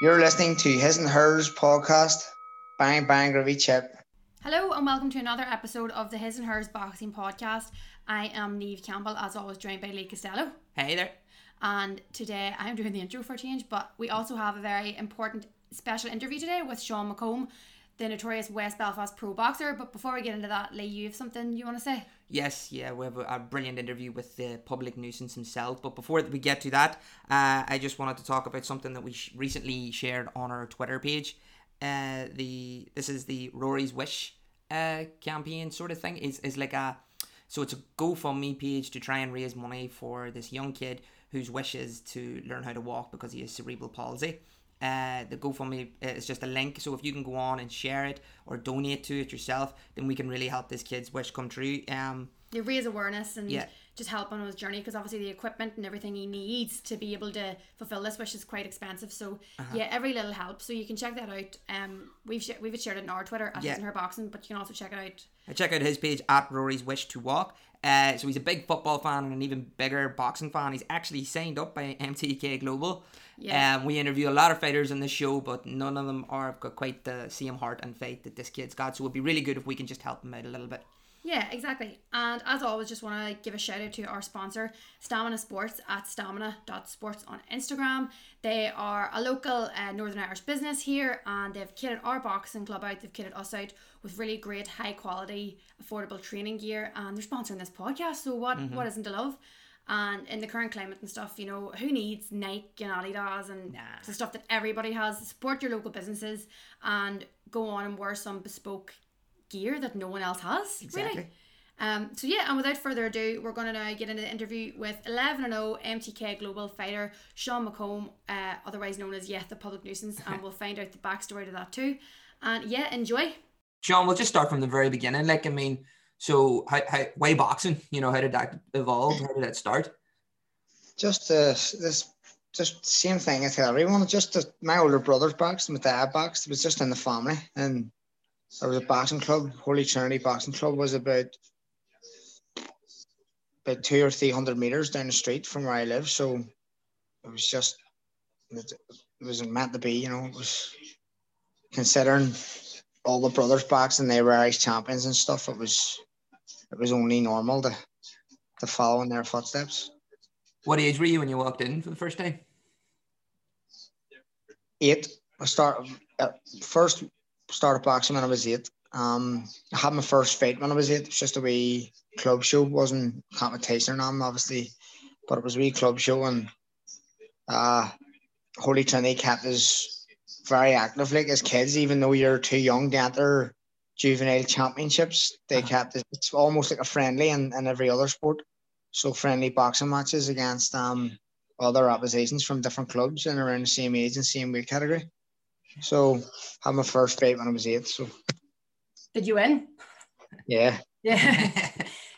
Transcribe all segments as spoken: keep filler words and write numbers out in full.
You're listening to His and Hers podcast. Bang, bang, gravy chip. Hello and welcome to another episode of the His and Hers boxing podcast. I am Niamh Campbell, as always joined by Lee Costello. Hey there. And today I'm doing the intro for a change, but we also have a very important special interview today with Sean McComb, the notorious West Belfast pro boxer. But before we get into that, Lee, you have something you want to say? Yes, yeah, we have a, a brilliant interview with the public nuisance himself. But before we get to that, uh, I just wanted to talk about something that we sh- recently shared on our Twitter page. Uh, the this is the Rory's Wish uh, campaign sort of thing. It's, it's like a so it's a GoFundMe page to try and raise money for this young kid whose wish is to learn how to walk because he has cerebral palsy. Uh, the GoFundMe is just a link, so if you can go on and share it or donate to it yourself, then we can really help this kid's wish come true. Um, you raise awareness and yeah. just help on his journey, because obviously the equipment and everything he needs to be able to fulfill this wish is quite expensive. So uh-huh. yeah, every little helps. So you can check that out. Um, we've sh- we've shared it on our Twitter at yeah. His and Her Boxing, but you can also check it out. I check out his page at Rory's Wish to Walk. Uh, so he's a big football fan and an even bigger boxing fan. He's actually signed up by M T K Global. Yeah. Um, we interview a lot of fighters on this show, but none of them are got quite the same heart and faith that this kid's got. So it would be really good if we can just help him out a little bit. Yeah, exactly. And as always, just want to give a shout out to our sponsor, Stamina Sports, at stamina dot sports on Instagram. They are a local uh, Northern Irish business here, and they've kitted our boxing club out, they've kitted us out with really great, high quality, affordable training gear, and they're sponsoring this podcast, so what, mm-hmm. what isn't to love? And in the current climate and stuff, you know, who needs Nike and Adidas and nah. the stuff that everybody has? Support your local businesses and go on and wear some bespoke gear that no one else has, exactly. really. Um, so yeah, and without further ado, we're going to now get into the interview with eleven and oh M T K Global fighter Sean McComb, uh, otherwise known as yeah, the public nuisance, and we'll find out the backstory to that too. And yeah, enjoy. Sean, we'll just start from the very beginning. Like, I mean, so how, how, why boxing? You know, how did that evolve? How did that start? Just uh, this, just same thing I tell everyone. Just uh, my older brother boxed, my dad boxed. It was just in the family, and there was a boxing club, Holy Trinity Boxing Club, was about about two or three hundred metres down the street from where I live. So it was just, it wasn't meant to be, you know. It was, considering all the brothers boxing, they were Irish champions and stuff, it was it was only normal to, to follow in their footsteps. What age were you when you walked in for the first time? Eight. I started, uh, first... started boxing when I was eight. Um, I had my first fight when I was eight. It was just a wee club show. It wasn't competition or nothing, obviously, but it was a wee club show, and uh, Holy Trinity kept us very active. Like, as kids, even though you're too young to enter juvenile championships, they kept us. It's almost like a friendly in, in every other sport. So friendly boxing matches against um other oppositions from different clubs and around the same age and same weight category. So I had my first fight when I was eight. So did you win? Yeah. Yeah.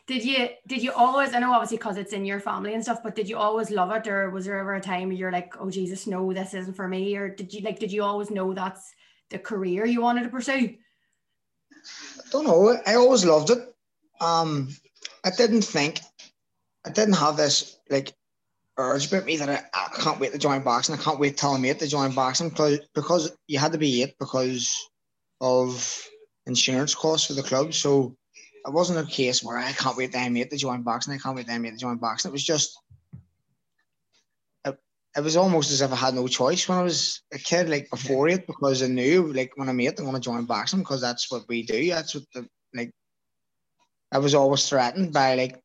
did you did you always, I know obviously because it's in your family and stuff, but did you always love it, or was there ever a time you're like, oh Jesus, no, this isn't for me? Or did you like did you always know that's the career you wanted to pursue? I don't know. I always loved it. Um I didn't think I didn't have this like urge about me that I, I can't wait to join boxing. I can't wait to tell my mate to join boxing, because you had to be eight because of insurance costs for the club. So it wasn't a case where I can't wait to my mate to join boxing. I can't wait to my mate to join boxing. It was just, it, it was almost as if I had no choice when I was a kid, like before eight, because I knew like when I'm eight, I'm going to join boxing because that's what we do. That's what the, like, I was always threatened by like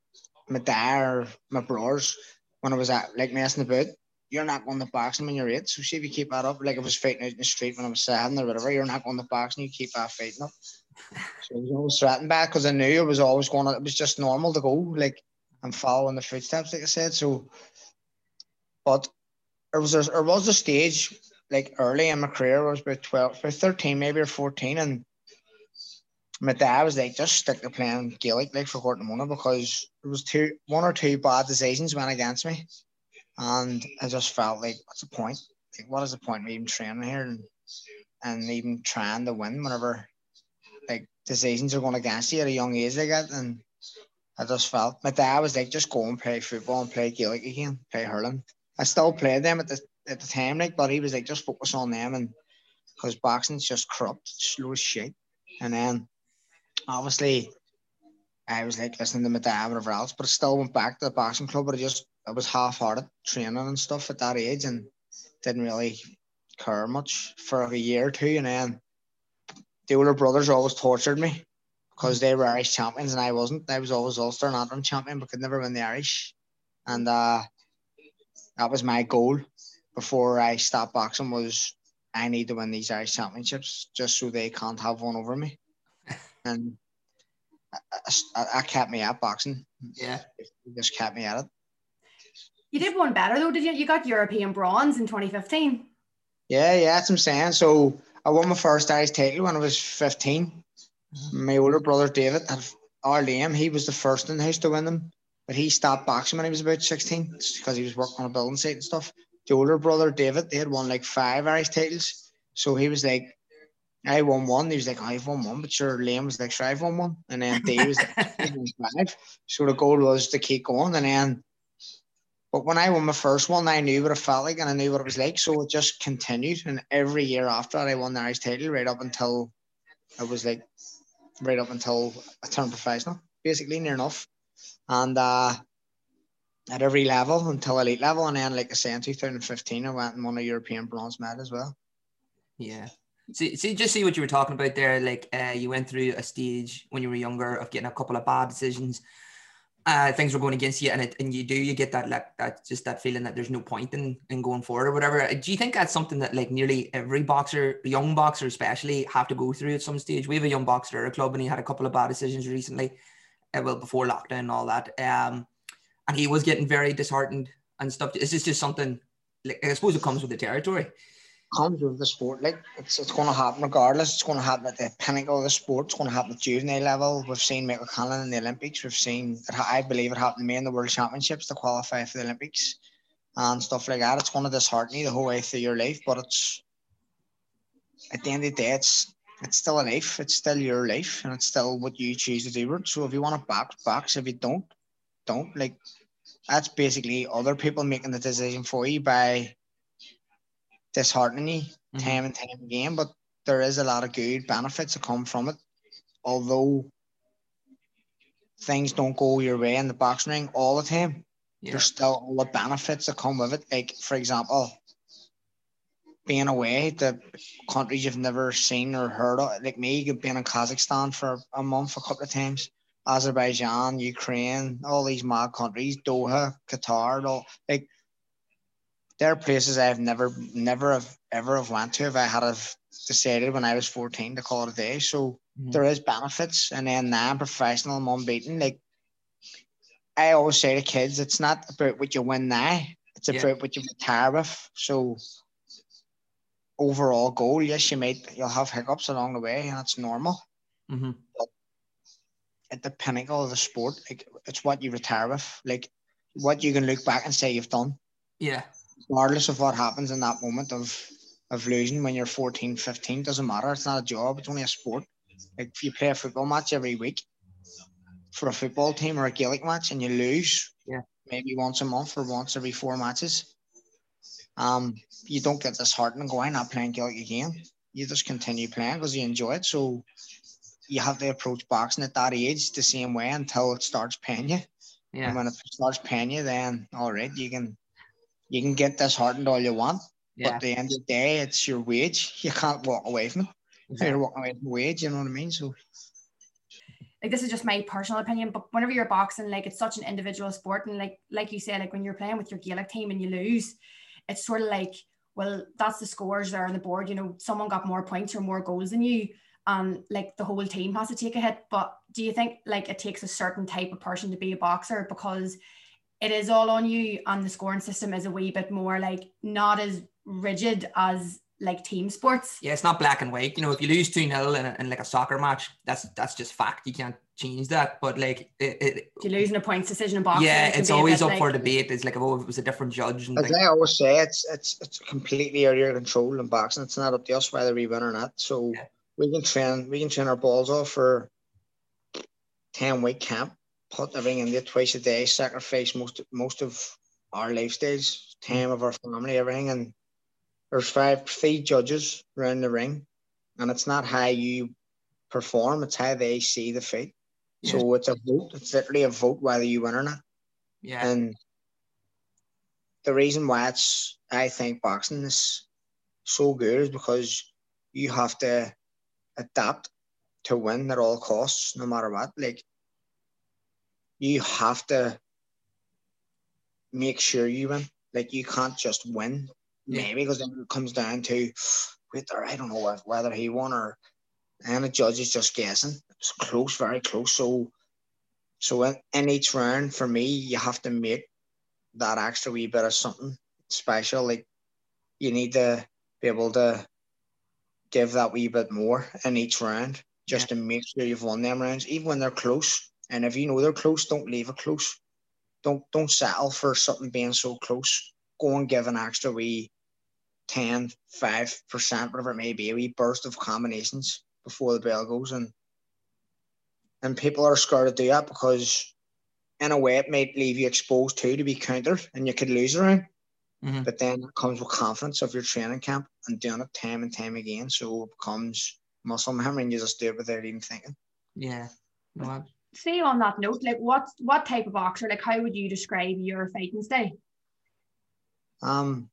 my dad or my brothers. When I was at like messing about, you're not going to boxing when you're eight. So see if you keep that up. Like, I was fighting out in the street when I was seven or whatever, you're not going to boxing, you keep that fighting up. So I was always threatened back because I knew it was always going on. It was just normal to go like and following the footsteps, like I said. So, but there was a, there was a stage like early in my career. I was about twelve, about thirteen maybe or fourteen, and my dad was like, just stick to playing Gaelic, like, for Gort na Mona, because there was two, one or two bad decisions went against me, and I just felt like, what's the point? Like, what is the point of even training here and, and even trying to win whenever, like, decisions are going against you at a young age like that? And I just felt, my dad was like, just go and play football and play Gaelic again, play hurling. I still played them at the at the time, like, but he was like, just focus on them, and because boxing's just corrupt, slow as shit. And then obviously I was like listening to my dad and whatever else, but I still went back to the boxing club, but I just I was half-hearted training and stuff at that age, and didn't really care much for a year or two. And then the older brothers always tortured me because they were Irish champions and I wasn't. I was always Ulster and Antrim champion, but could never win the Irish. And uh, that was my goal before I stopped boxing, was I need to win these Irish championships just so they can't have one over me. And that kept me at boxing. Yeah. It just kept me at it. You did one better though, did you? You got European bronze in twenty fifteen. Yeah, yeah, that's what I'm saying. So I won my first Irish title when I was fifteen. Mm-hmm. My older brother David, or Liam, he was the first in the house to win them. But he stopped boxing when he was about sixteen because he was working on a building site and stuff. The older brother David, they had won like five Irish titles. So he was like, I won one. He was like, oh, I've won one. But sure, Liam was like, sure, I've won one. And then Dave was like, I won five. So the goal was to keep going. And then, but when I won my first one, I knew what it felt like and I knew what it was like. So it just continued. And every year after that, I won the Irish title right up until I was like, right up until I turned professional, basically, near enough. And uh, at every level until elite level. And then, like I say, in two thousand fifteen, I went and won a European bronze medal as well. Yeah. See, see, just see what you were talking about there. Like, uh, you went through a stage when you were younger of getting a couple of bad decisions. Uh, things were going against you, and it, and you do, you get that, like, that just that feeling that there's no point in, in going forward or whatever. Do you think that's something that, like, nearly every boxer, young boxer especially, have to go through at some stage? We have a young boxer at our club, and he had a couple of bad decisions recently, uh, well, before lockdown and all that. Um, and he was getting very disheartened and stuff. Is this just something, like, I suppose it comes with the territory? Comes with the sport, like it's, it's going to happen regardless. It's going to happen at the pinnacle of the sport. It's going to happen at juvenile level. We've seen Michael Conlan in the Olympics. We've seen, it, I believe it happened to me in the World Championships to qualify for the Olympics and stuff like that. It's going to dishearten you the whole way through your life, but it's at the end of the day, it's it's still a life. It's still your life, and it's still what you choose to do. So if you want to box, box. If you don't, don't. Like, that's basically other people making the decision for you by disheartening you mm-hmm. time and time again, but there is a lot of good benefits that come from it. Although things don't go your way in the boxing ring all the time, yeah. there's still all the benefits that come with it. Like, for example, being away to countries you've never seen or heard of, like me, being in Kazakhstan for a month a couple of times, Azerbaijan, Ukraine, all these mad countries, Doha, Qatar, all, like, there are places I've never, never have ever have went to if I had have decided when I was fourteen to call it a day. So mm-hmm. there is benefits. And then now I'm professional, I'm unbeaten. Like, I always say to kids, it's not about what you win now. It's yeah. about what you retire with. So overall goal, yes, you might, you'll have hiccups along the way, and that's normal. Mm-hmm. But at the pinnacle of the sport, like, it's what you retire with. Like, what you can look back and say you've done. Yeah. Regardless of what happens in that moment of, of losing when you're fourteen, fifteen, doesn't matter. It's not a job. It's only a sport. Like, if you play a football match every week for a football team or a Gaelic match and you lose yeah. maybe once a month or once every four matches, um, you don't get disheartened and go, I'm not playing Gaelic again. You just continue playing because you enjoy it. So you have to approach boxing at that age the same way until it starts paying you. Yeah. And when it starts paying you, then, all right, you can... You can get disheartened all you want, yeah. but at the end of the day, it's your wage. You can't walk away from it. Exactly. You're walking away from the wage, you know what I mean? So, like, this is just my personal opinion, but whenever you're boxing, like, it's such an individual sport. And like like you say, like, when you're playing with your Gaelic team and you lose, it's sort of like, well, that's the scores there on the board. You know, someone got more points or more goals than you. And, like, the whole team has to take a hit. But do you think, like, it takes a certain type of person to be a boxer? Because it is all on you, and the scoring system is a wee bit more, like, not as rigid as, like, team sports. Yeah, it's not black and white. You know, if you lose two nil in, in like a soccer match, that's that's just fact. You can't change that. But, like, it, it, if you're losing a points decision in boxing, yeah, it's always up, like, for debate. It's like, oh, if it was a different judge. And as things. I always say, it's it's it's completely out of your control in boxing. It's not up to us whether we win or not. So yeah. we can train we can train our balls off for ten week camp. Put the ring in there twice a day, sacrifice most most of our lifestyles, time of our family, everything. And there's five, three judges around the ring, and it's not how you perform, it's how they see the fight. Yeah. So it's a vote. It's literally a vote whether you win or not. Yeah. And the reason why it's, I think boxing is so good is because you have to adapt to win at all costs, no matter what. Like, you have to make sure you win. Like, you can't just win, yeah. maybe, because then it comes down to, wait, or I don't know what, whether he won or, and the judge is just guessing. It was close, very close. So, so in, in each round, for me, you have to make that extra wee bit of something special. Like, you need to be able to give that wee bit more in each round, just yeah. to make sure you've won them rounds, even when they're close. And if you know they're close, don't leave it close. Don't don't settle for something being so close. Go and give an extra wee ten, five percent, whatever it may be, a wee burst of combinations before the bell goes. And and people are scared to do that because, in a way, it might leave you exposed too to be countered, and you could lose a round. Mm-hmm. But then it comes with confidence of your training camp and doing it time and time again. So it becomes muscle memory, and you just do it without even thinking. Yeah. Well, say on that note, like what what type of boxer, like how would you describe your fighting style? Um,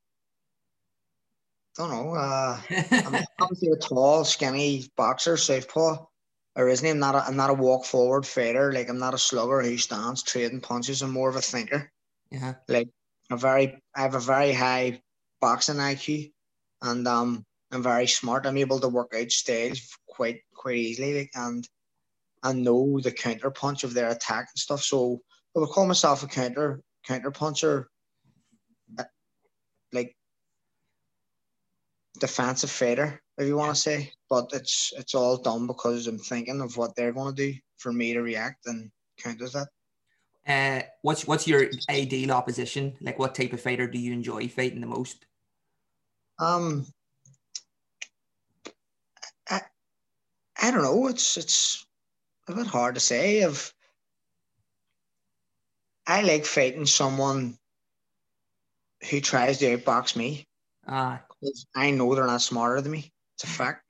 don't know. Uh, I'm obviously a tall, skinny boxer, southpaw. Originally, I'm not a, I'm not a walk forward fighter. Like, I'm not a slugger who stands trading punches. I'm more of a thinker. Yeah. Like a very, I have a very high boxing I Q, and um, I'm very smart. I'm able to work out styles quite quite easily, like, and. and know the counter punch of their attack and stuff. So I would call myself a counter counter puncher, like defensive fighter, if you want to say. But it's it's all done because I'm thinking of what they're going to do for me to react and counter that. Uh, what's what's your ideal opposition? Like, what type of fighter do you enjoy fighting the most? Um, I I don't know. It's it's. A bit hard to say. If I like fighting someone who tries to outbox me, uh, I know they're not smarter than me. It's a fact.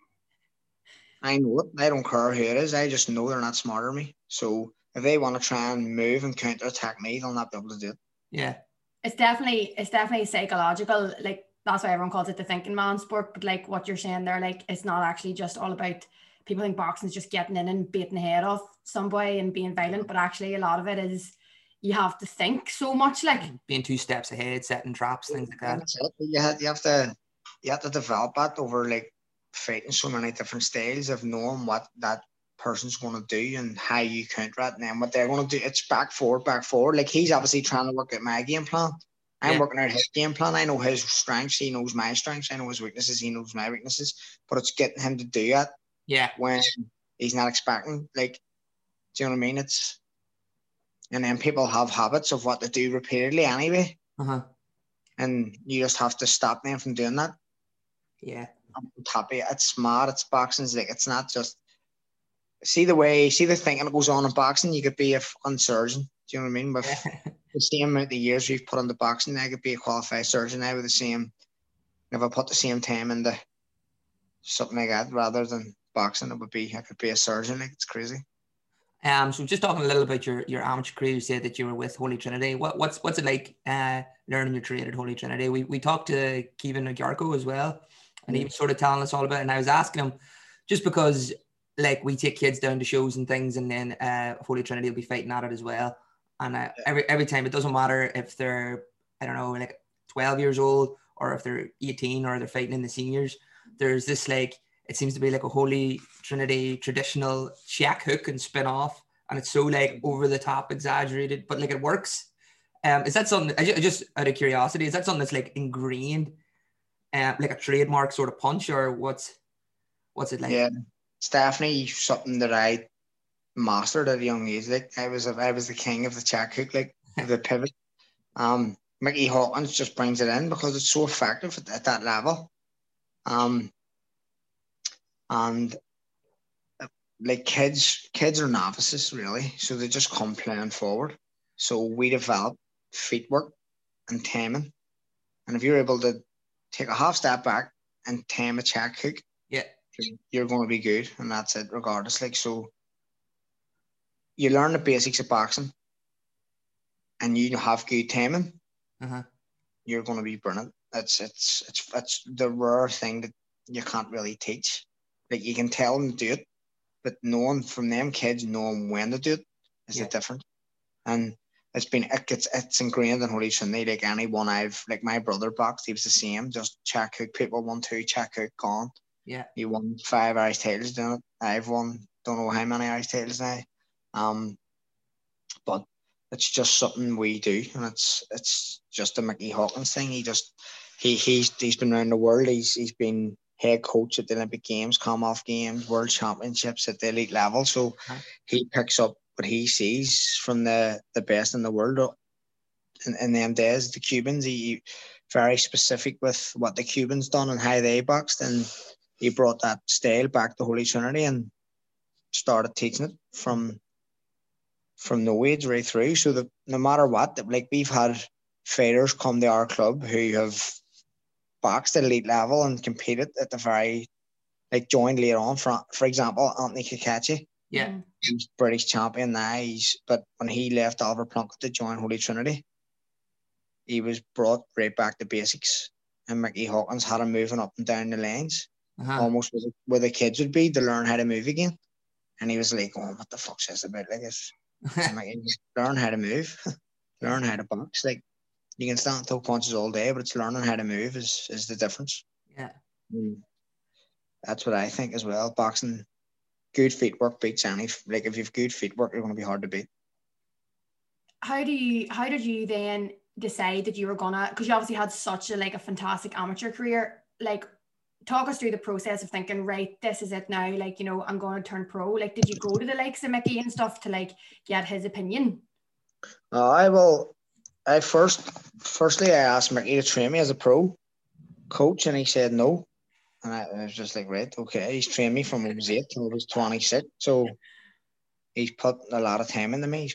I know it. I don't care who it is. I just know they're not smarter than me. So if they want to try and move and counter attack me, they'll not be able to do it. Yeah, it's definitely it's definitely psychological. Like, that's why everyone calls it the thinking man sport. But like what you're saying there, like, it's not actually just all about. People think boxing is just getting in and beating the head off somebody and being violent, but actually a lot of it is you have to think so much, like being two steps ahead, setting traps, things like that. You have, you have to you have to develop that over like fighting so many different styles of knowing what that person's going to do and how you counter it, and then what they're going to do. It's back forward, back forward. Like, he's obviously trying to work out my game plan. I'm yeah. working out his game plan. I know his strengths. He knows my strengths. I know his weaknesses. He knows my weaknesses. But it's getting him to do that. Yeah, when he's not expecting, like, do you know what I mean? It's, and then people have habits of what they do repeatedly anyway, uh-huh. and you just have to stop them from doing that. Yeah, I'm happy. It's mad. It's boxing's like, it's not just see the way, see the thinking that goes on in boxing. You could be a fucking surgeon. Do you know what I mean? With yeah. the same amount of years we've put into boxing, I could be a qualified surgeon now with the same. If I put the same time into something like that, rather than boxing, it would be, I could be a surgeon. Like, it's crazy. Um, so just talking a little about your your amateur career, you said that you were with Holy Trinity. What what's what's it like uh, learning your trade at Holy Trinity? We we talked to Kevin Nagyarko as well, and he was sort of telling us all about it. And I was asking him, just because like we take kids down to shows and things, and then uh, Holy Trinity will be fighting at it as well. And uh, every every time, it doesn't matter if they're I don't know like twelve years old or if they're eighteen or they're fighting in the seniors. There's this like. It seems to be like a Holy Trinity traditional check hook and spin off, and it's so like over the top, exaggerated, but like it works. Um, is that something? I just out of curiosity, is that something that's like ingrained, um, like a trademark sort of punch, or what's what's it like? Yeah, it's definitely something that I mastered at a young age. Like I was, I was the king of the check hook, like the pivot. Um, Mickey Hawkins just brings it in because it's so effective at, at that level. Um. And uh, like kids, kids are novices really, so they just come playing forward. So we develop feet work and taming. And if you're able to take a half step back and tame a check hook, yeah, you're going to be good, and that's it regardless. Like, so you learn the basics of boxing and you have good taming, uh-huh, you're going to be brilliant. That's it's it's that's the rare thing that you can't really teach. Like, you can tell them to do it, but knowing from them kids, knowing when to do it is yeah. the difference. And it's been it gets it's ingrained in Holy Trinity. Like, anyone I've like my brother boxed, he was the same. Just check hook, people won two, check hook, gone. Yeah. He won five Irish titles doing it. I've won don't know how many Irish titles now. Um but it's just something we do, and it's it's just a Mickey Hawkins thing. He just he he's he's been around the world, he's he's been head coach at the Olympic Games, Commonwealth Games, World Championships at the elite level. So huh. he picks up what he sees from the, the best in the world. In, in them days, the Cubans, he very specific with what the Cubans done and how they boxed, and he brought that style back to Holy Trinity and started teaching it from from no age right through. So that no matter what, that, like, we've had fighters come to our club who have boxed at elite level and competed at the very, like, joined later on. For, for example, Anthony Kikechi. Yeah. He was British champion now, he's, but when he left Oliver Plunkett to join Holy Trinity, he was brought right back to basics. And Mickey Hawkins had him moving up and down the lanes, uh-huh, almost where the kids would be, to learn how to move again. And he was like, oh, what the fuck's this about? Like, it's, like, learn how to move, learn how to box. Like, you can stand and throw punches all day, but it's learning how to move is, is the difference. Yeah. Mm. That's what I think as well. Boxing, good feet work beats any. Like, if you've good feet work, you're going to be hard to beat. How do you, how did you then decide that you were gonna, because you obviously had such a, like, a fantastic amateur career, like, talk us through the process of thinking, right, this is it now, like, you know, I'm going to turn pro. Like, did you go to the likes of Mickey and stuff to, like, get his opinion? Uh, I will... I first, firstly, I asked Mickey to train me as a pro coach, and he said no. And I, I was just like, right, okay, he's trained me from when I was eight till I was twenty-six. So he's put a lot of time into me,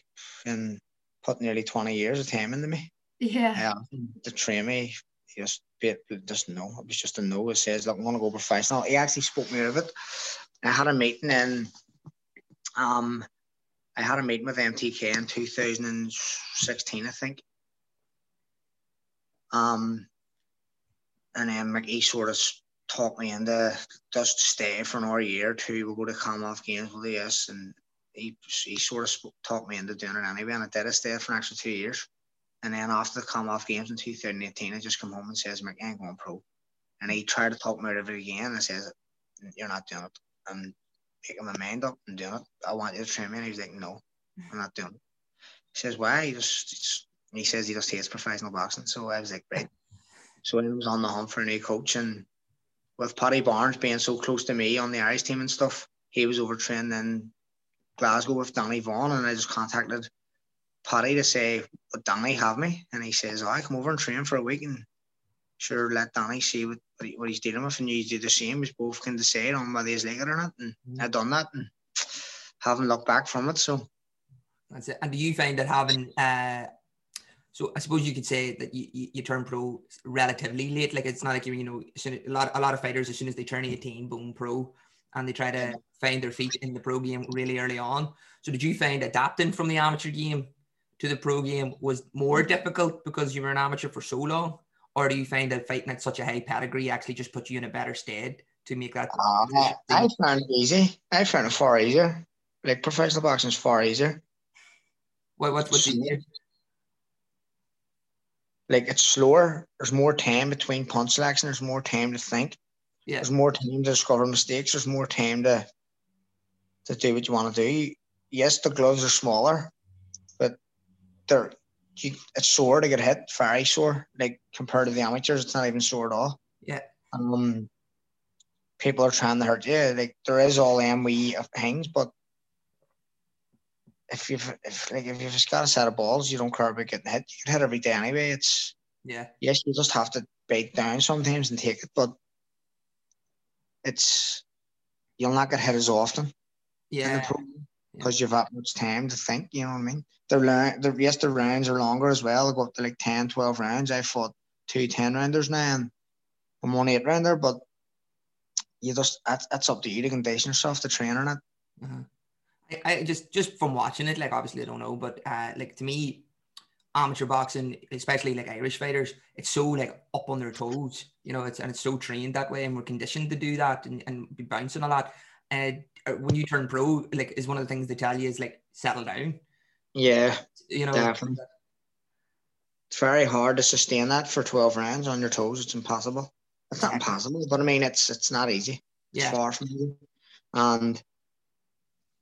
and put nearly twenty years of time into me. Yeah. I asked him to train me, he just, just no. It was just a no. He says, look, I'm going to go professional. He actually spoke me out of it. I had a meeting, and um, I had a meeting with M T K in two thousand sixteen, I think. Um, and then Mickey sort of talked me into just stay for another year or two. We'll go to Commonwealth Games with this, and he he sort of spoke, talked me into doing it anyway. And I did. I stayed for an extra two years, and then after the Commonwealth Games in two thousand eighteen, I just come home and says, "Mickey, I'm going pro," and he tried to talk me out of it again. And I says, "You're not doing it. I'm making my mind up and doing it. I want you to train me." And he's like, "No, I'm not doing it." He says, "Why?" He just, just He says he just hates professional boxing. So I was like, right. So I was on the hunt for a new coach, and with Paddy Barnes being so close to me on the Irish team and stuff, he was over training in Glasgow with Danny Vaughan, and I just contacted Paddy to say, would Danny have me? And he says, oh, I come over and train for a week, and sure, let Danny see what, what, he, what he's dealing with, and you do the same. We both can decide on whether he's like it or not, and mm-hmm. I've done that, and haven't looked back from it. So that's it. And do you find that having uh So I suppose you could say that you, you, you turn pro relatively late. Like, it's not like, you you know, a lot, a lot of fighters, as soon as they turn eighteen, boom, pro, and they try to find their feet in the pro game really early on. So did you find adapting from the amateur game to the pro game was more difficult because you were an amateur for so long? Or do you find that fighting at such a high pedigree actually just put you in a better stead to make that? Uh, I found it easy. I found it far easier. Like, professional boxing is far easier. What, what, what's easier? Like, it's slower. There's more time between punch selection. There's more time to think. Yeah. There's more time to discover mistakes. There's more time to to do what you want to do. Yes, the gloves are smaller, but they're you, it's sore to get hit. Very sore. Like, compared to the amateurs, it's not even sore at all. Yeah. Um. People are trying to hurt you. Like, there is all them wee things, but If you've if like if you've just got a set of balls, you don't care about getting hit. You get hit every day anyway. It's yeah. Yes, you just have to bite down sometimes and take it, but it's you'll not get hit as often. Yeah. In the pro. because you've had much time to think, you know what I mean? The round, the, yes, the rounds are longer as well. They go up to like ten, twelve rounds. I fought two ten-rounders now, and I'm one eight-rounder, but you just, that's, that's up to you to condition yourself to train on it. Mm-hmm. I, I just, just from watching it, like, obviously I don't know, but uh, like, to me, amateur boxing, especially like Irish fighters, it's so like up on their toes, you know, it's, and it's so trained that way, and we're conditioned to do that and, and be bouncing a lot. Uh, when you turn pro, like, is one of the things they tell you is like, settle down. Yeah, you know, definitely. It's very hard to sustain that for twelve rounds on your toes. It's impossible. It's not impossible, but I mean, it's it's not easy. It's yeah. far from you, and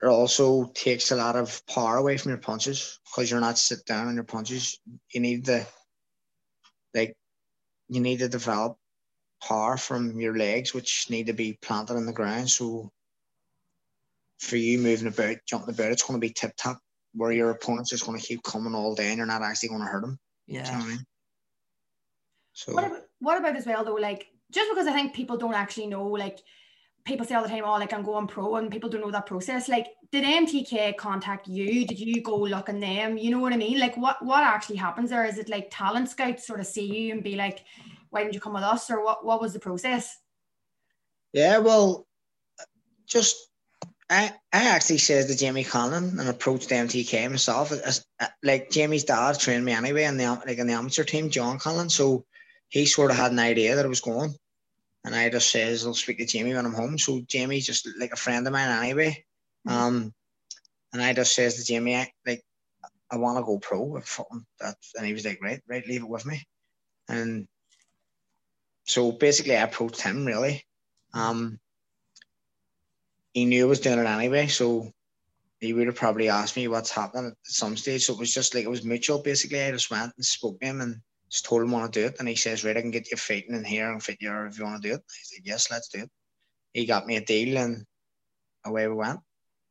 it also takes a lot of power away from your punches because you're not sit down on your punches. You need the, like, you need to develop power from your legs, which need to be planted in the ground. So for you moving about, jumping about, it's going to be tip top where your opponent's just going to keep coming all day, and you're not actually going to hurt them. Yeah. You know what I mean? So what about, what about as well though? Like, just because I think people don't actually know, like, people say all the time, oh, like, I'm going pro, and people don't know that process. Like, did M T K contact you? Did you go looking them? You know what I mean? Like, what, what actually happens there? Is it like talent scouts sort of see you and be like, why didn't you come with us? Or what, what was the process? Yeah, well, just, I, I actually said to Jamie Collin and approached M T K myself. As, like, Jamie's dad trained me anyway, and the, like, in the amateur team, John Collin. So he sort of had an idea that it was going. And I just says, I'll speak to Jamie when I'm home. So Jamie's just like a friend of mine anyway. Um, and I just says to Jamie, I, like, I want to go pro. And he was like, right, right, leave it with me. And so basically I approached him, really. Um, he knew I was doing it anyway. So he would have probably asked me what's happening at some stage. So it was just like, it was mutual, basically. I just went and spoke to him and just told him I want to do it, and he says, right, I can get you fighting in here and fit you if you want to do it. I said, yes, let's do it. He got me a deal, and away we went.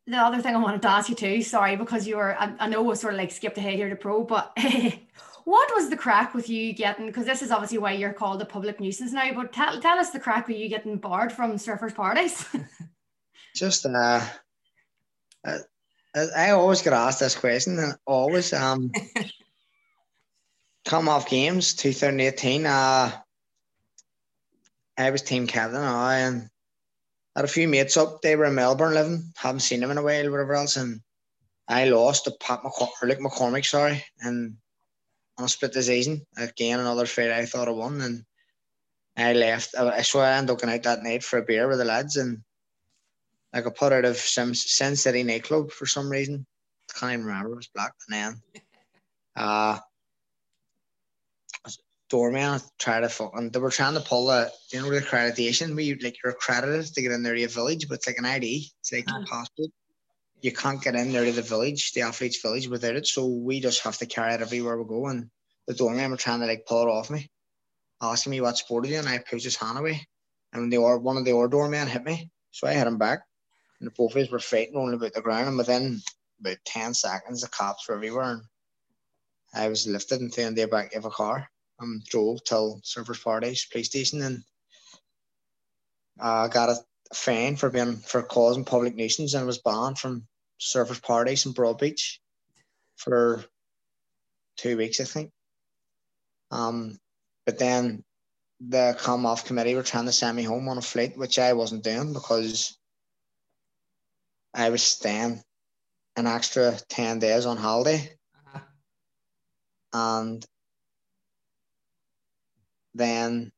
The other thing I wanted to ask you too, sorry, because you were, I, I know we sort of like skipped ahead here to pro, but what was the crack with you getting, because this is obviously why you're called a public nuisance now, but tell, tell us the crack with you getting barred from Surfers Paradise. Just, uh, I, I always get asked this question, and always, um, Commonwealth Games two thousand eighteen, uh, I was team captain, I and had a few mates up. They were in Melbourne living, haven't seen them in a while, whatever else, and I lost to Pat McCormick, McCormick sorry, and on a split decision, again, another fight I thought I won, and I left. I, I swear I ended up going out that night for a beer with the lads, and I got put out of some Sin City Nightclub for some reason. I can't even remember, it was black, and then, uh, doorman try to fucking they were trying to pull a you know the accreditation where you like you're accredited to get in there to your village, but it's like an I D. It's like a passport. You can't get in there to the village, the athlete's village without it. So we just have to carry it everywhere we go. And the doorman were trying to like pull it off me, asking me what sport are you, and I pushed his hand away. And the or one of the or doorman hit me. So I hit him back. And the both of us were fighting rolling about the ground, and within about ten seconds the cops were everywhere, and I was lifted and thrown the back of a car. Um, drove till Surfers Paradise police station, and uh, got a fine for being for causing public nuisance, and was banned from Surfers Paradise in Broadbeach for two weeks, I think. Um, but then the Commonwealth Committee were trying to send me home on a flight, which I wasn't doing because I was staying an extra ten days on holiday, uh-huh. and. Then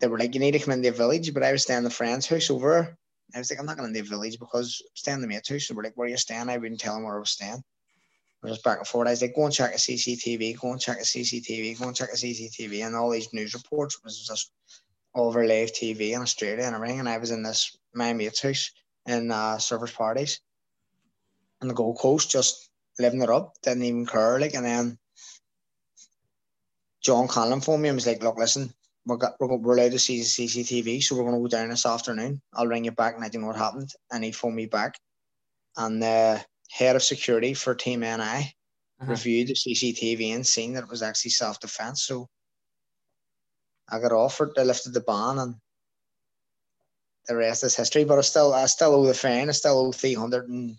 they were like, you need to come into the village, but I was staying in the friend's house over. I was like, I'm not going to the village because I'm staying in the mate's house. So we're like, where are you staying? I wouldn't tell them where I was staying. I was back and forth. I was like, go and check a C C T V, go and check a C C T V, go and check a C C T V, and all these news reports was just all over live T V in Australia and everything. And I was in this my mate's house in uh, Surfers Paradise on the Gold Coast, just living it up. Didn't even care, like, and then. John Collin phoned me and was like, look, listen, we're, got, we're, we're allowed to see the C C T V, so we're going to go down this afternoon. I'll ring you back and I don't know what happened. And he phoned me back. And the head of security for Team N I uh-huh. reviewed the C C T V and seen that it was actually self-defense. So I got offered, they lifted the ban, and the rest is history. But I still, I still owe the fan. I still owe three hundred and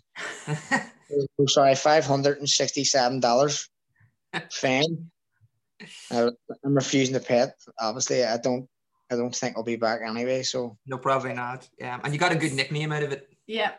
oh, sorry, five hundred and sixty-seven dollars fan. I, I'm refusing to pay it. Obviously, I don't. I don't think I'll be back anyway. So no, probably not. Yeah, and you got a good nickname out of it. Yeah.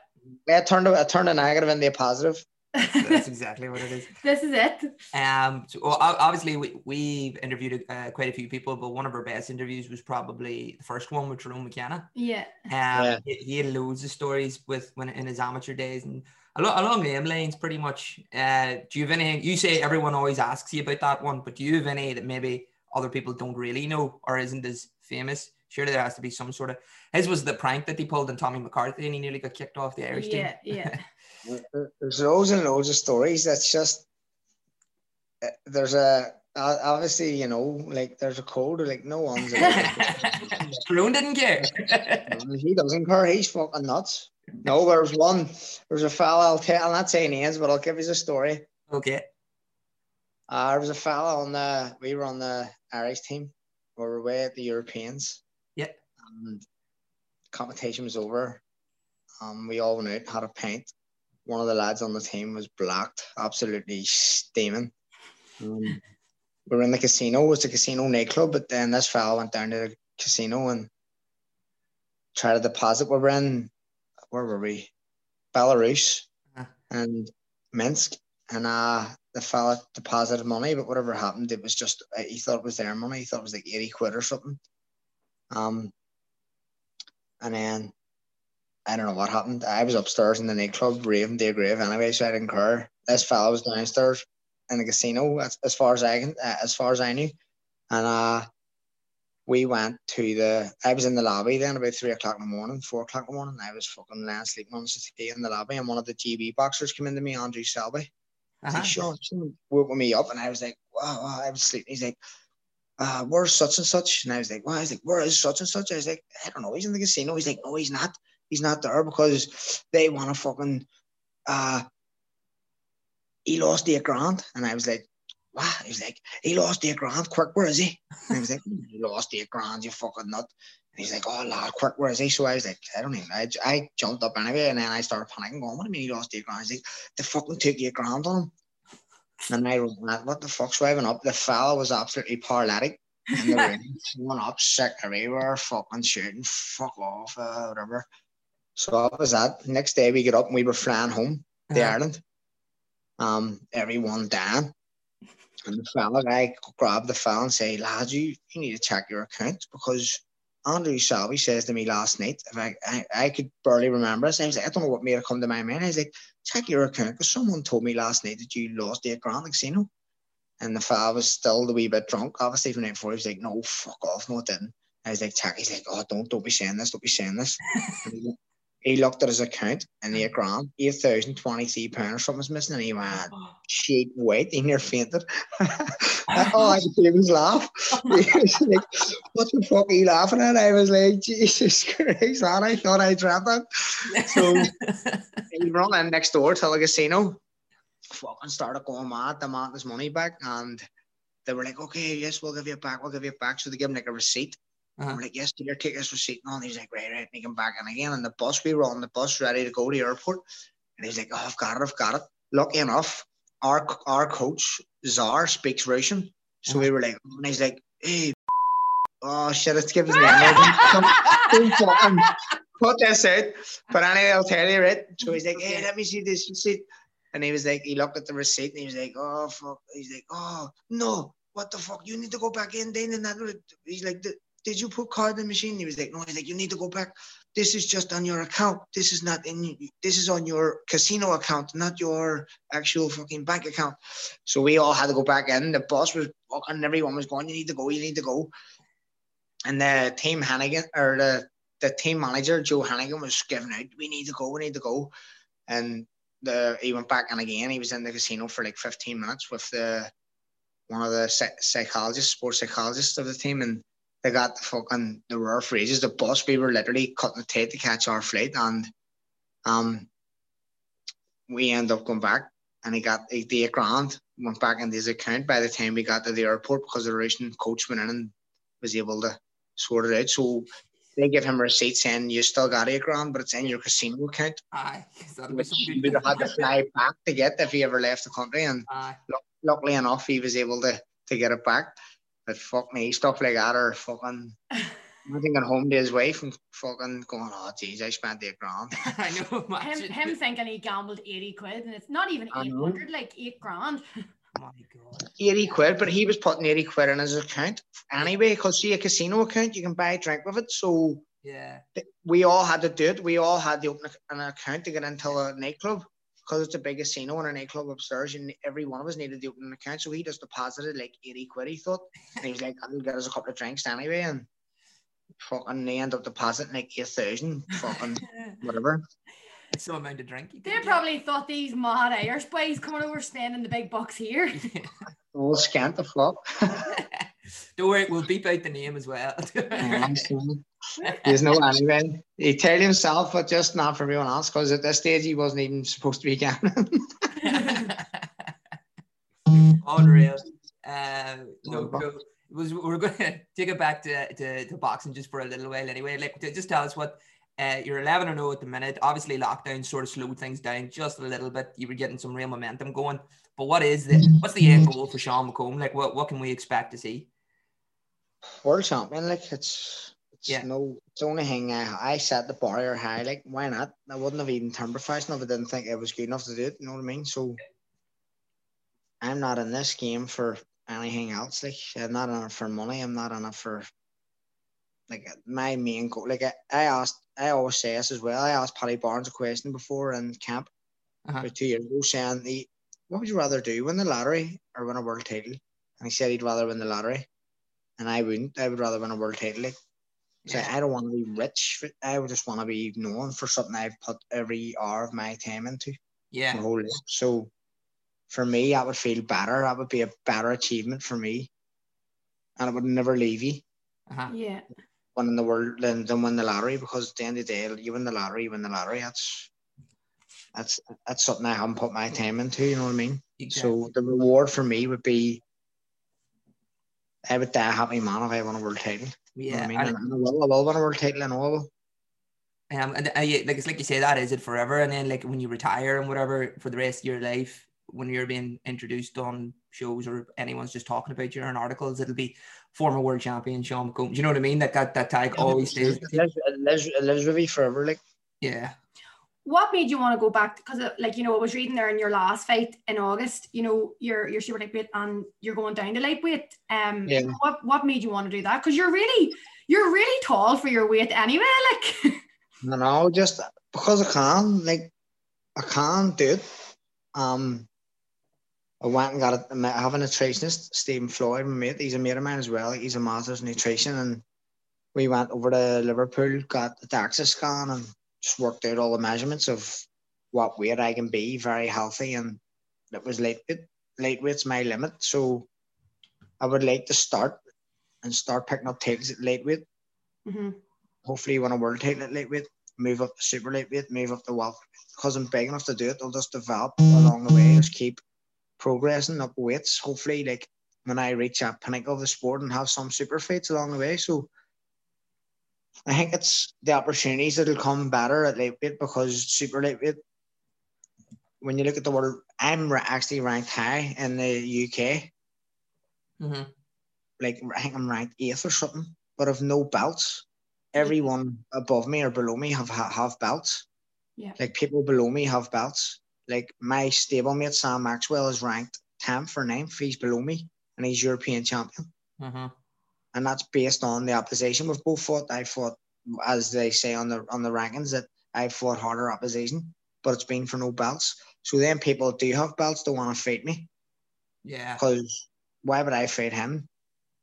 I turned I turned a negative into a positive. That's exactly what it is. This is it. Um. So well, obviously, we we've interviewed uh, quite a few people, but one of our best interviews was probably the first one with Tyrone McKenna. Yeah. Um. Yeah. He, he had loads of stories with when in his amateur days and along along name lanes, pretty much. Uh. Do you have anything? You say everyone always asks you about that one, but do you have any that maybe other people don't really know or isn't as famous? Surely there has to be some sort of. His was the prank that he pulled on Tommy McCarthy, and he nearly got kicked off the Irish yeah, team. Yeah, yeah. There's loads and loads of stories. That's just there's a obviously you know like there's a code like no one's. Tyrone didn't care. He doesn't care. He's fucking nuts. No, there's one. There's a fella. I'll tell. I'll not say names, but I'll give you a story. Okay. Uh, there was a fella on the. We were on the Irish team. We were away at the Europeans. Yeah. And competition was over. Um, we all went out, had a pint. One of the lads on the team was blacked, absolutely steaming. Um, we were in the casino. It was a casino nightclub, but then this fella went down to the casino and tried to deposit. We were in, where were we? Belarus uh-huh. and Minsk. And uh, the fella deposited money, but whatever happened, it was just, he thought it was their money. He thought it was like eighty quid or something. Um, and then, I don't know what happened. I was upstairs in the nightclub, raving to a grave anyway, so I didn't care. This fella was downstairs in the casino, as, as far as I can, uh, as far as I knew. And uh, we went to the, I was in the lobby then about three o'clock in the morning, four o'clock in the morning. I was fucking laying sleeping on the in the lobby, and one of the G B boxers came into me, Andrew Selby. Uh-huh. He's like, Sean, woke me up, and I was like, wow, wow. I was sleeping. He's like, uh, where's such and such? And I was like, wow. I was like, where is such and such? I was like, I don't know. He's in the casino. He's like, no, he's not. He's not there because they want to fucking, uh, he lost eight grand. And I was like, wow. He's like, he lost eight grand. Quick, where is he? And I was like, he lost eight grand, you fucking nut. And he's like, oh, lad, quick, where is he? So I was like, I don't even know. I, I jumped up anyway, and then I started panicking, going, what do you mean he lost eight grand? He's like, they fucking took eight grand on him. And I was like, what the fuck's driving up? The fella was absolutely paralytic in the room. One up, sick everywhere, fucking shooting, fuck off, uh, whatever. So that was that. Next day we get up and we were flying home to uh-huh. Ireland. Um, everyone down. And the fella, I grabbed the fella and say, lad, you, you need to check your account because Andrew Selby says to me last night, if I, I, I could barely remember this. I was like, I don't know what made it come to my mind. I was like, check your account because someone told me last night that you lost eight grand casino. And the fella was still a wee bit drunk, obviously, from the night before. He was like, no, fuck off, no, it didn't. I was like, check. He's like, oh, don't, don't be saying this, don't be saying this. he, he looked at his account and eight grand, eight thousand twenty-three pounds or something was missing. And he went, shit, wait, he near fainted. Oh, I could hear him laugh. Like, what the fuck are you laughing at? I was like, Jesus Christ, man, I thought I dreamt that. So he ran in next door to the casino, fucking started going mad, demanding his money back. And they were like, okay, yes, we'll give you it back, we'll give you it back. So they gave him like a receipt. Uh-huh. And we're like, yes, dear, take this receipt. And he's like, right, right. And he came back in again. And the bus, we were on the bus ready to go to the airport. And he's like, oh, I've got it, I've got it. Lucky enough, our, our coach, Czar, speaks Russian. So we were like, and he's like, hey, oh shit, let's give his name. Don't fucking put this out. But anyway, I'll tell you, right? So he's like, hey, let me see this receipt. And he was like, he looked at the receipt and he was like, oh, fuck. He's like, oh, no, what the fuck? You need to go back in. He's like, did you put card in the machine? He was like, no. He's like, you need to go back. This is just on your account. This is not in, this is on your casino account, not your actual fucking bank account. So we all had to go back in. The boss was walking, everyone was going, you need to go, you need to go. And the team Hannigan, or the, the team manager, Joe Hannigan, was giving out, we need to go, we need to go. And the, he went back in again. He was in the casino for like fifteen minutes with the one of the psychologists, sports psychologists of the team. And they got the fucking, the rare phrases. The bus, we were literally cutting the tape to catch our flight, and um, we ended up going back, and he got the eight grand, went back into his account by the time we got to the airport because the Russian coach went in and was able to sort it out. So they give him a receipt saying you still got eight grand, but it's in your casino account. Aye, which he would have had to fly back to get if he ever left the country. And look, luckily enough, he was able to to get it back. But fuck me, stuff like that are fucking. I think at home to his wife and fucking going, oh geez, I spent eight grand. I know. Him, him thinking he gambled eighty quid, and it's not even eight hundred, like eight grand. Oh my God. eighty quid, but he was putting eighty quid in his account anyway, because see, a casino account, you can buy a drink with it. So yeah, we all had to do it. We all had to open an account to get into a nightclub, because it's a big casino and a nightclub upstairs, and every one of us needed to open an account. So he just deposited like eighty quid, he thought, and he was like, I'll get us a couple of drinks anyway, and fucking they end up depositing like eight thousand, fucking whatever. It's so amount to drink. They probably thought these mad Irish boys coming over staying in the big box here. All scant the flop. Don't worry, we'll beep out the name as well. There's no anyway. He told himself, but just not for everyone else, because at this stage he wasn't even supposed to be gambling. Unreal. Uh, no, no. Was we're going to take it back to, to to boxing just for a little while anyway. Like, just tell us what. Uh, you're eleven and oh at the minute. Obviously, lockdown sort of slowed things down just a little bit. You were getting some real momentum going. But what is the what's the end goal for Sean McComb? Like, what what can we expect to see? World champion. Like, it's it's yeah. no. It's the only thing I I set the barrier high. Like, why not? I wouldn't have even turned professional if I didn't think it was good enough to do it. You know what I mean? So I'm not in this game for anything else. Like, I'm not in it for money. I'm not in it for. Like, my main goal, like I, I asked, I always say this as well. I asked Paddy Barnes a question before in camp uh-huh. two years ago, saying, he, what would you rather do, win the lottery or win a world title? And he said he'd rather win the lottery. And I wouldn't. I would rather win a world title. Like, yeah. So I don't want to be rich. I would just want to be known for something I've put every hour of my time into. Yeah. My whole life. So for me, that would feel better. That would be a better achievement for me. And it would never leave you. Uh-huh. Yeah. Winning the world, then then win the lottery, because at the end of the day, you win the lottery, you win the lottery. That's that's that's something I haven't put my time into. You know what I mean? Exactly. So the reward for me would be, I would die a happy man if I won a world title. Yeah, you know what I mean, and I, I will, I will win a world title, and I will. Um, and I, like it's like you say, that is it forever. And then like when you retire and whatever for the rest of your life, when you're being introduced on shows or anyone's just talking about you in articles, it'll be former world champion Sean McComb. Do you know what I mean? That that, that tag always stays. It lives, it lives, it lives with me forever. Like, yeah. What made you want to go back? Because, like, you know, I was reading there in your last fight in August. You know, you're you're super lightweight and you're going down to lightweight. Um, yeah. What what made you want to do that? Because you're really you're really tall for your weight anyway. Like, no, no, just because I can. Like, I can do it. Um. I went and got a, I have a nutritionist, Stephen Floyd, my mate. He's a mate of mine as well. He's a master's in nutrition, and we went over to Liverpool, got the DAXA scan, and just worked out all the measurements of what weight I can be, very healthy, and it was lightweight. Lightweight's my limit, so I would like to start and start picking up tails at lightweight. Mm-hmm. Hopefully, win a world title at lightweight, move up to super lightweight, move up to welterweight. Because I'm big enough to do it, I'll just develop along the way, just keep progressing up weights, hopefully, like when I reach that pinnacle of the sport and have some super fights along the way. So I think it's the opportunities that'll come better at lightweight, because super lightweight, when you look at the world, I'm actually ranked high in the U K. Mm-hmm. Like, I think I'm ranked eighth or something, but I've no belts. Everyone above me or below me have have belts. Yeah. Like, people below me have belts. Like, my stablemate, Sam Maxwell, is ranked tenth or ninth. He's below me, and he's European champion. Mm-hmm. And that's based on the opposition we've both fought. I fought, as they say on the on the rankings, that I fought harder opposition, but it's been for no belts. So then people do have belts don't want to fight me. Yeah. Because why would I fight him?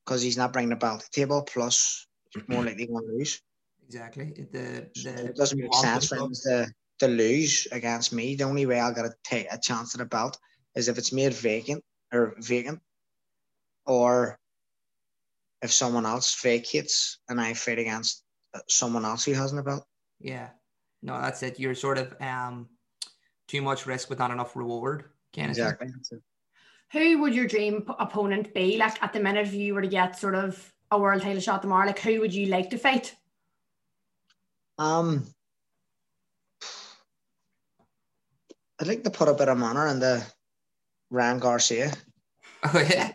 Because he's not bringing the belt to the table, plus mm-hmm. more likely going to lose. Exactly. The, the, so it doesn't make sense for him to... to lose against me. The only way I'll get a, t- a chance at the belt is if it's made vacant or vacant, or if someone else vacates and I fight against someone else who hasn't a belt. Yeah, no, that's it. You're sort of um too much risk with not enough reward. Can't exactly. It? Who would your dream opponent be? Like, at the minute, if you were to get sort of a world title shot tomorrow, like, who would you like to fight? Um, I'd like to put a bit of manner in the Ryan Garcia. Oh, yeah.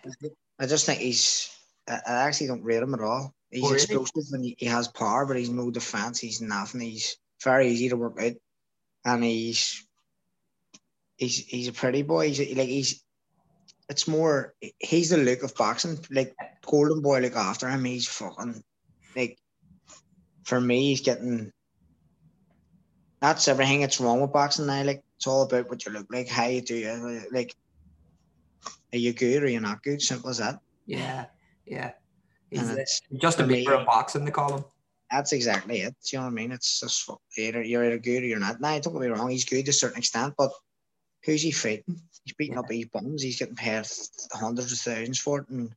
I just think he's, I actually don't rate him at all. He's oh, explosive really? And he has power, but he's no defence. He's nothing. He's very easy to work out. And he's, he's, he's a pretty boy. He's like, he's, it's more, he's the look of boxing. Like, Golden Boy, look after him. He's fucking, like, for me, he's getting, that's everything that's wrong with boxing now. Like, it's all about what you look like, how you do it. Like, are you good or you're not good? Simple as that. Yeah, yeah. It's just a bit of boxing, they call him. That's exactly it. Do you know what I mean? It's just either you're either good or you're not. Now, don't get me wrong, he's good to a certain extent, but who's he fighting? He's beating yeah. up these bums. He's getting paid hundreds of thousands for it, and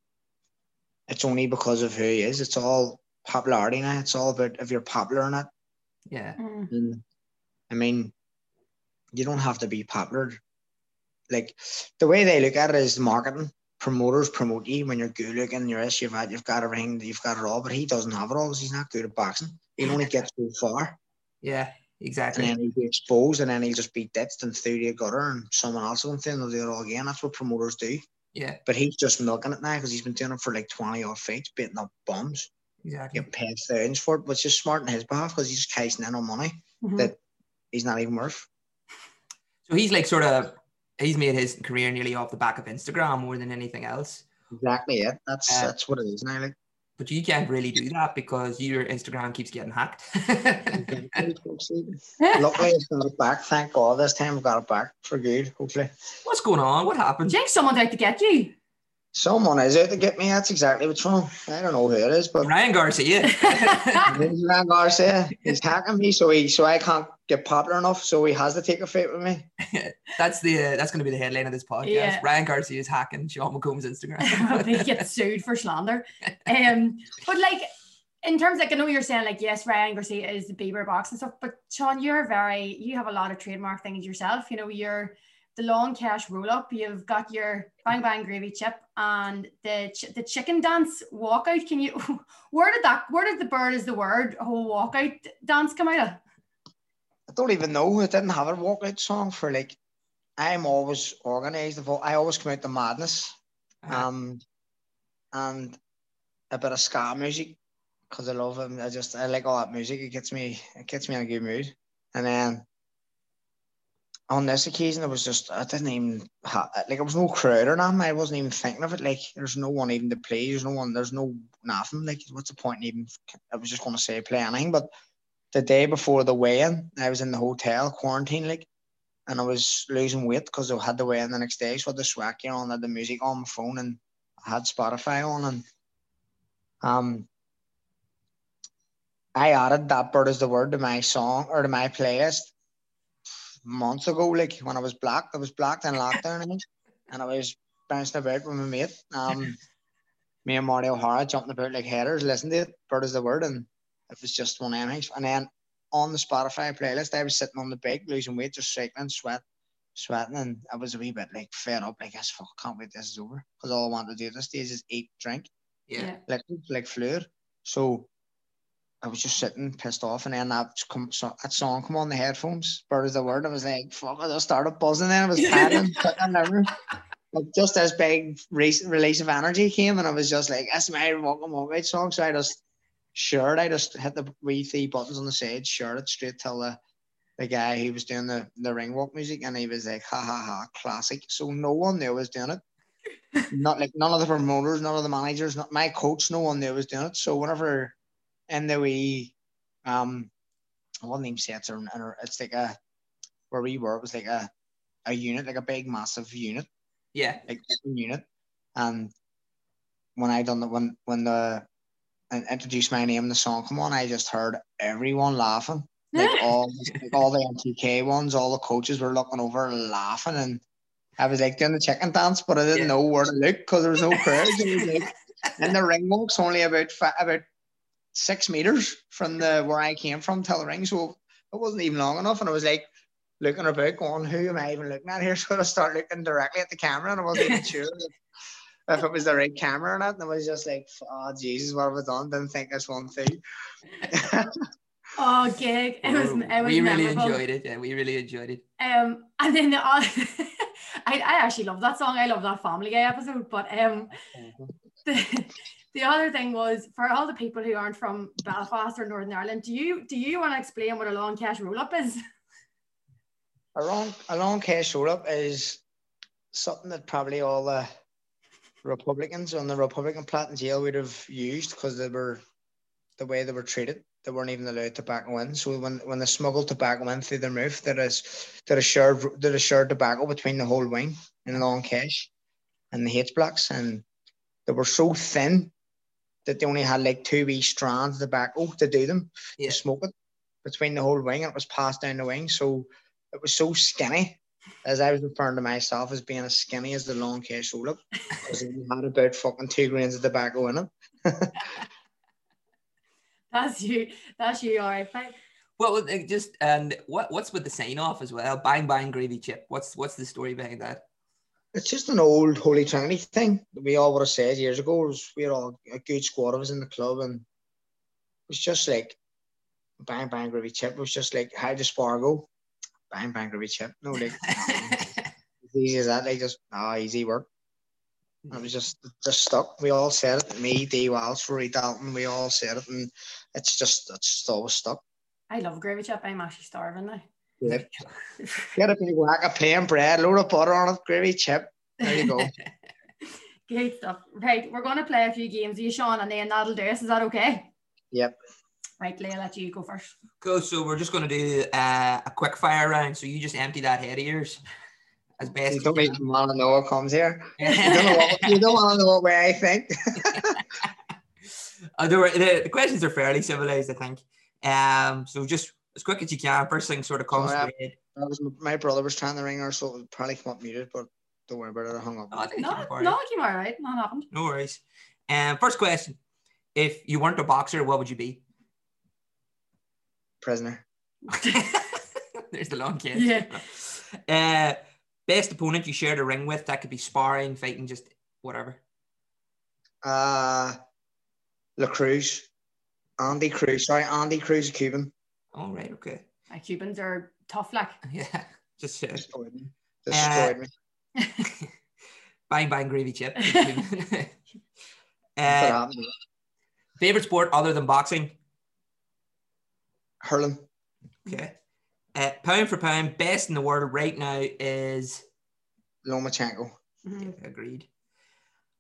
it's only because of who he is. It's all popularity now. It's all about if you're popular or not. Yeah. Mm. And, I mean, you don't have to be popular. Like, the way they look at it is marketing. Promoters promote you when you're good looking, you're this, you've had, you've got everything, you've got it all, but he doesn't have it all because he's not good at boxing. He only gets so far. Yeah, exactly. And then he'll be exposed, and then he'll just be ditched and through the gutter, and someone else will think they'll do it all again. That's what promoters do. Yeah. But he's just milking it now because he's been doing it for like twenty odd fights, beating up bums. Exactly. Getting paid thousands for it, which is smart on his behalf because he's just cashing in on money mm-hmm. that he's not even worth. So he's like sort of. He's made his career nearly off the back of Instagram more than anything else. Exactly, yeah. That's uh, that's what it is now. Like. But you can't really do that because your Instagram keeps getting hacked. Luckily, it's going to be back. Thank God this time we've got it back for good, hopefully. What's going on? What happened? Do you think someone's out to get you? Someone is out to get me. That's exactly what's wrong. I don't know who it is, but Ryan Garcia. Ryan Garcia. He's hacking me, so he so I can't get popular enough. So he has to take a fight with me. that's the uh, that's going to be the headline of this podcast. Yeah. Ryan Garcia is hacking Sean McComb's Instagram. He gets sued for slander. Um, but like in terms, like I know you're saying, like yes, Ryan Garcia is the Bieber box and stuff. But Sean, you're very you have a lot of trademark things yourself. You know, you're. The long cash roll up, you've got your bang bang gravy chip and the ch the chicken dance walkout. Can you, where did that, where did the bird is the word whole walkout dance come out of? I don't even know. I didn't have a walkout song for like, I'm always organized. I always come out to madness uh-huh. um, and a bit of ska music because I love them. I just, I like all that music. It gets me, it gets me in a good mood. And then, on this occasion, it was just, I didn't even, ha like, it was no crowd or nothing. I wasn't even thinking of it. Like, there's no one even to play. There's no one, there's no nothing. Like, what's the point in even, I was just going to say play anything. But the day before the weigh-in, I was in the hotel, quarantine, like, and I was losing weight because I had the weigh-in the next day. So I had the swacky on, I had the music on my phone, and I had Spotify on. And um, I added That Bird Is the Word to my song, or to my playlist. Months ago, like when I was blocked, I was blocked in lockdown, and I was bouncing about with my mate. Um, me and Marty O'Hara jumping about like headers, listening to it, Bird Is the Word, and it was just one of them. And then on the Spotify playlist, I was sitting on the bike, losing weight, just cycling, sweat, sweating, and I was a wee bit like fed up, like, I fuck, can't wait this is over, because all I want to do at this stage is eat, drink, yeah, like, like fluid. So I was just sitting pissed off, and then that, come, so, that song come on the headphones, Bird Is the Word. I was like, fuck, I just started buzzing then. I was paddling, like, just this big release of energy came, and I was just like, that's my walking walkout song. So I just shared, I just hit the wee three buttons on the side, shared it straight till the, the guy who was doing the, the ring walk music, and he was like, ha ha ha, classic. So no one knew I was doing it. Not like none of the promoters, none of the managers, not my coach, no one knew I was doing it. So whenever... And the we, um, I wouldn't even say it's, a, it's like a, where we were, it was like a, a unit, like a big, massive unit. Yeah. Like a unit. And when I done the, when, when the, and introduced my name, the song come on, I just heard everyone laughing. Like all, like all the M T K ones, all the coaches were looking over and laughing. And I was like doing the chicken dance, but I didn't yeah. know where to look because there was no crowd. Like, and the ring walk's only about, about, six meters from the where I came from till the ring, so it wasn't even long enough, and I was like looking about going, who am I even looking at here? So I started looking directly at the camera, and I wasn't even sure if it was the right camera or not, and I was just like, oh Jesus, what have I done? Didn't think this one thing. Oh, gig. It was, it was we really memorable. enjoyed it. Yeah, we really enjoyed it. Um, and then the, uh, I, I actually love that song. I love that Family Guy episode. But um, the, the other thing was, for all the people who aren't from Belfast or Northern Ireland, do you do you want to explain what a long cash roll up is? A long a long cash roll up is something that probably all the Republicans on the Republican plat in jail would have used, because they were the way they were treated. They weren't even allowed tobacco in. So when, when they smuggled tobacco in through the roof, there is there is shared there is shared tobacco between the whole wing in long cash and the H blocks, and they were so thin that they only had like two wee strands of tobacco to do them, yeah. to smoke it between the whole wing, and it was passed down the wing. So it was so skinny, as I was referring to myself as being as skinny as the long cash roll up, because it had about fucking two grains of tobacco in it. That's you. That's you, all right. Well, just and what what's with the sign off as well? Bang bang gravy chip. What's what's the story behind that? It's just an old Holy Trinity thing that we all would have said years ago. Was, we were all a good squad of us in the club, and it was just like bang bang gravy chip. It was just like how'd the spar go? Bang bang gravy chip. No, like as easy as that. Like just ah, easy work. It was just just stuck. We all said it. Me, D. Wells, Rory Dalton. We all said it, and it's just it's just always stuck. I love gravy chip. I'm actually starving now. Yep. Get a big whack of plain bread, load of butter on it, gravy chip. There you go. Good stuff. Right, we're going to play a few games, you Sean, and then that'll do us. Is that okay? Yep. Right, Leah, let you go first. Cool. So we're just going to do uh, a quick fire round. So you just empty that head of yours. As best you don't even want to know what comes here. You don't, know what, you don't want to know what way I think. uh, were, the, the questions are fairly civilized, I think. Um, so just as quick as you can. First thing sort of comes oh, yeah. was, My brother was trying to ring her, so it would probably come up muted, but don't worry about it. I hung up. Oh, no, it no, came all right. Not happened. No worries. Um, first question: if you weren't a boxer, what would you be? Prisoner. There's the long case. Yeah. Uh, Best opponent you shared a ring with? That could be sparring, fighting, just whatever. Uh, Le Cruz. Andy Cruz. Sorry, Andy Cruz, Cuban. All right, okay. Uh, Cubans are tough, like. Yeah, just uh, destroyed me. Destroyed uh, me. Bang, bang, gravy chip. uh, favorite sport other than boxing? Hurling. Okay. Uh, pound for pound, best in the world right now is Lomachenko. Mm-hmm. Yeah, agreed.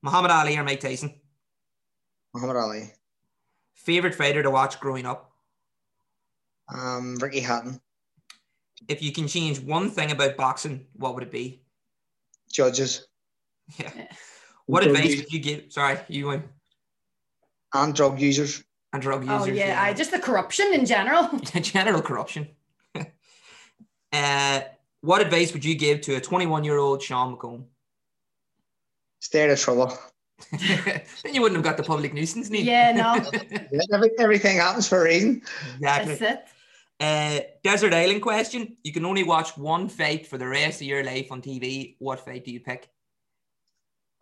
Muhammad Ali or Mike Tyson? Muhammad Ali. Favorite fighter to watch growing up? Um, Ricky Hatton. If you can change one thing about boxing, what would it be? Judges. Yeah. What drug advice would you give? Sorry, you win. And drug users. And drug users. Oh yeah, yeah. I, just the corruption in general. General corruption. Uh, what advice would you give to a twenty-one-year-old Sean McComb? Stay out of trouble. Then you wouldn't have got the public nuisance name. Yeah, no. Everything happens for a reason. Exactly. That's it. Uh, Desert Island question. You can only watch one fight for the rest of your life on T V. What fight do you pick?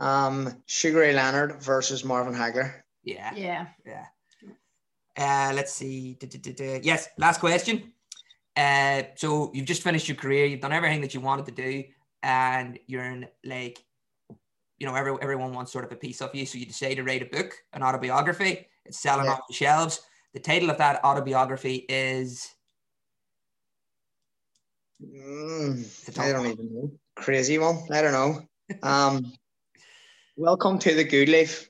Um, Sugar Ray Leonard versus Marvin Hagler. Yeah. Yeah. Yeah. Uh, let's see. Da-da-da-da. Yes, last question. Uh, so you've just finished your career, you've done everything that you wanted to do, and you're in, like, you know, every, everyone wants sort of a piece of you, so you decide to write a book, an autobiography. It's selling yeah. off the shelves. The title of that autobiography is mm, I don't even know. Crazy one. I don't know. Um, welcome to the Good Life.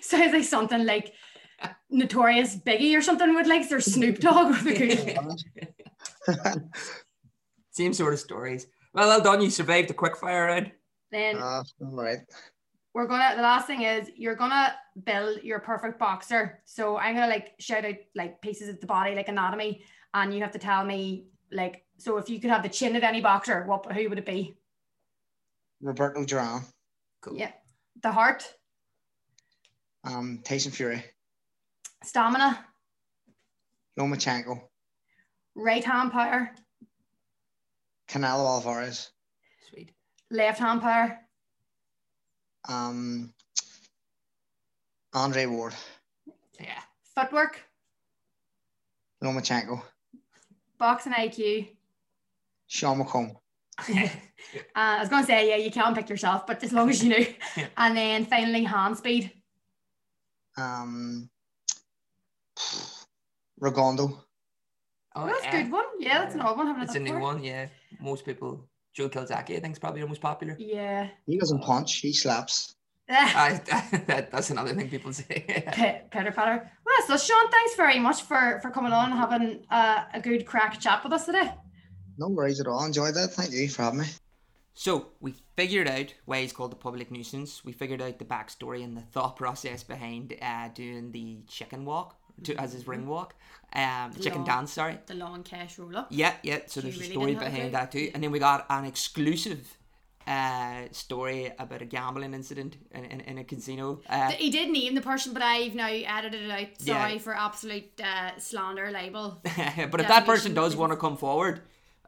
Sounds like something like Notorious Biggie or something would like their Snoop Dogg with the same sort of stories. Well, well done, you survived the quick fire round. Then uh, all right. We're gonna the last thing is you're gonna build your perfect boxer. So I'm gonna like shout out like pieces of the body, like anatomy, and you have to tell me like so if you could have the chin of any boxer, what who would it be? Roberto Duran. Cool. Yeah. The heart. Um Tyson Fury. Stamina. Lomachenko. Right hand power. Canelo Alvarez. Sweet. Left hand power. Um. Andre Ward. Yeah. Footwork. Lomachenko. Boxing I Q. Sean McComb. uh, I was going to say, yeah, you can pick yourself, but as long as you know. Yeah. And then finally, hand speed. Um, Redondo. Oh, that's yeah. a good one. Yeah, that's an odd one. It's a new one, yeah. Most people, Joe Kilzaki, I think, is probably the most popular. Yeah. He doesn't punch, he slaps. I, that, that's another thing people say. Pitter patter. Well, so Sean, thanks very much for, for coming on and having uh, a good crack chat with us today. No worries at all. Enjoyed that. Thank you for having me. So we figured out why he's called the public nuisance. We figured out the backstory and the thought process behind uh, doing the chicken walk to, as his ring walk, um, the, the chicken long, dance. Sorry, the long cash roll up. Yeah, yeah. So she there's really a story behind that too. And then we got an exclusive uh story about a gambling incident in, in, in a casino. Uh, he did name the person, but I've now edited it out. Sorry yeah. for absolute uh, slander label. But definition. If that person does want to come forward.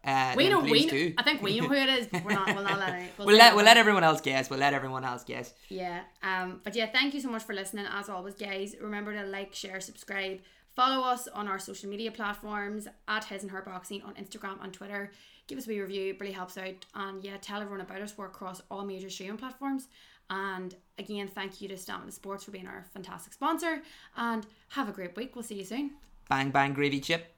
Uh, we know we do. I think we know who it is, but we're not, we'll not let it, we'll, we'll, let, we'll let everyone else guess we'll let everyone else guess yeah um, but yeah thank you so much for listening. As always, guys, remember to like, share, subscribe, follow us on our social media platforms at His and Her Boxing on Instagram and Twitter. Give us a wee review, it really helps out, and yeah, tell everyone about us. We're across all major streaming platforms, and again, thank you to Stamina Sports for being our fantastic sponsor, and have a great week. We'll see you soon. Bang bang gravy chip.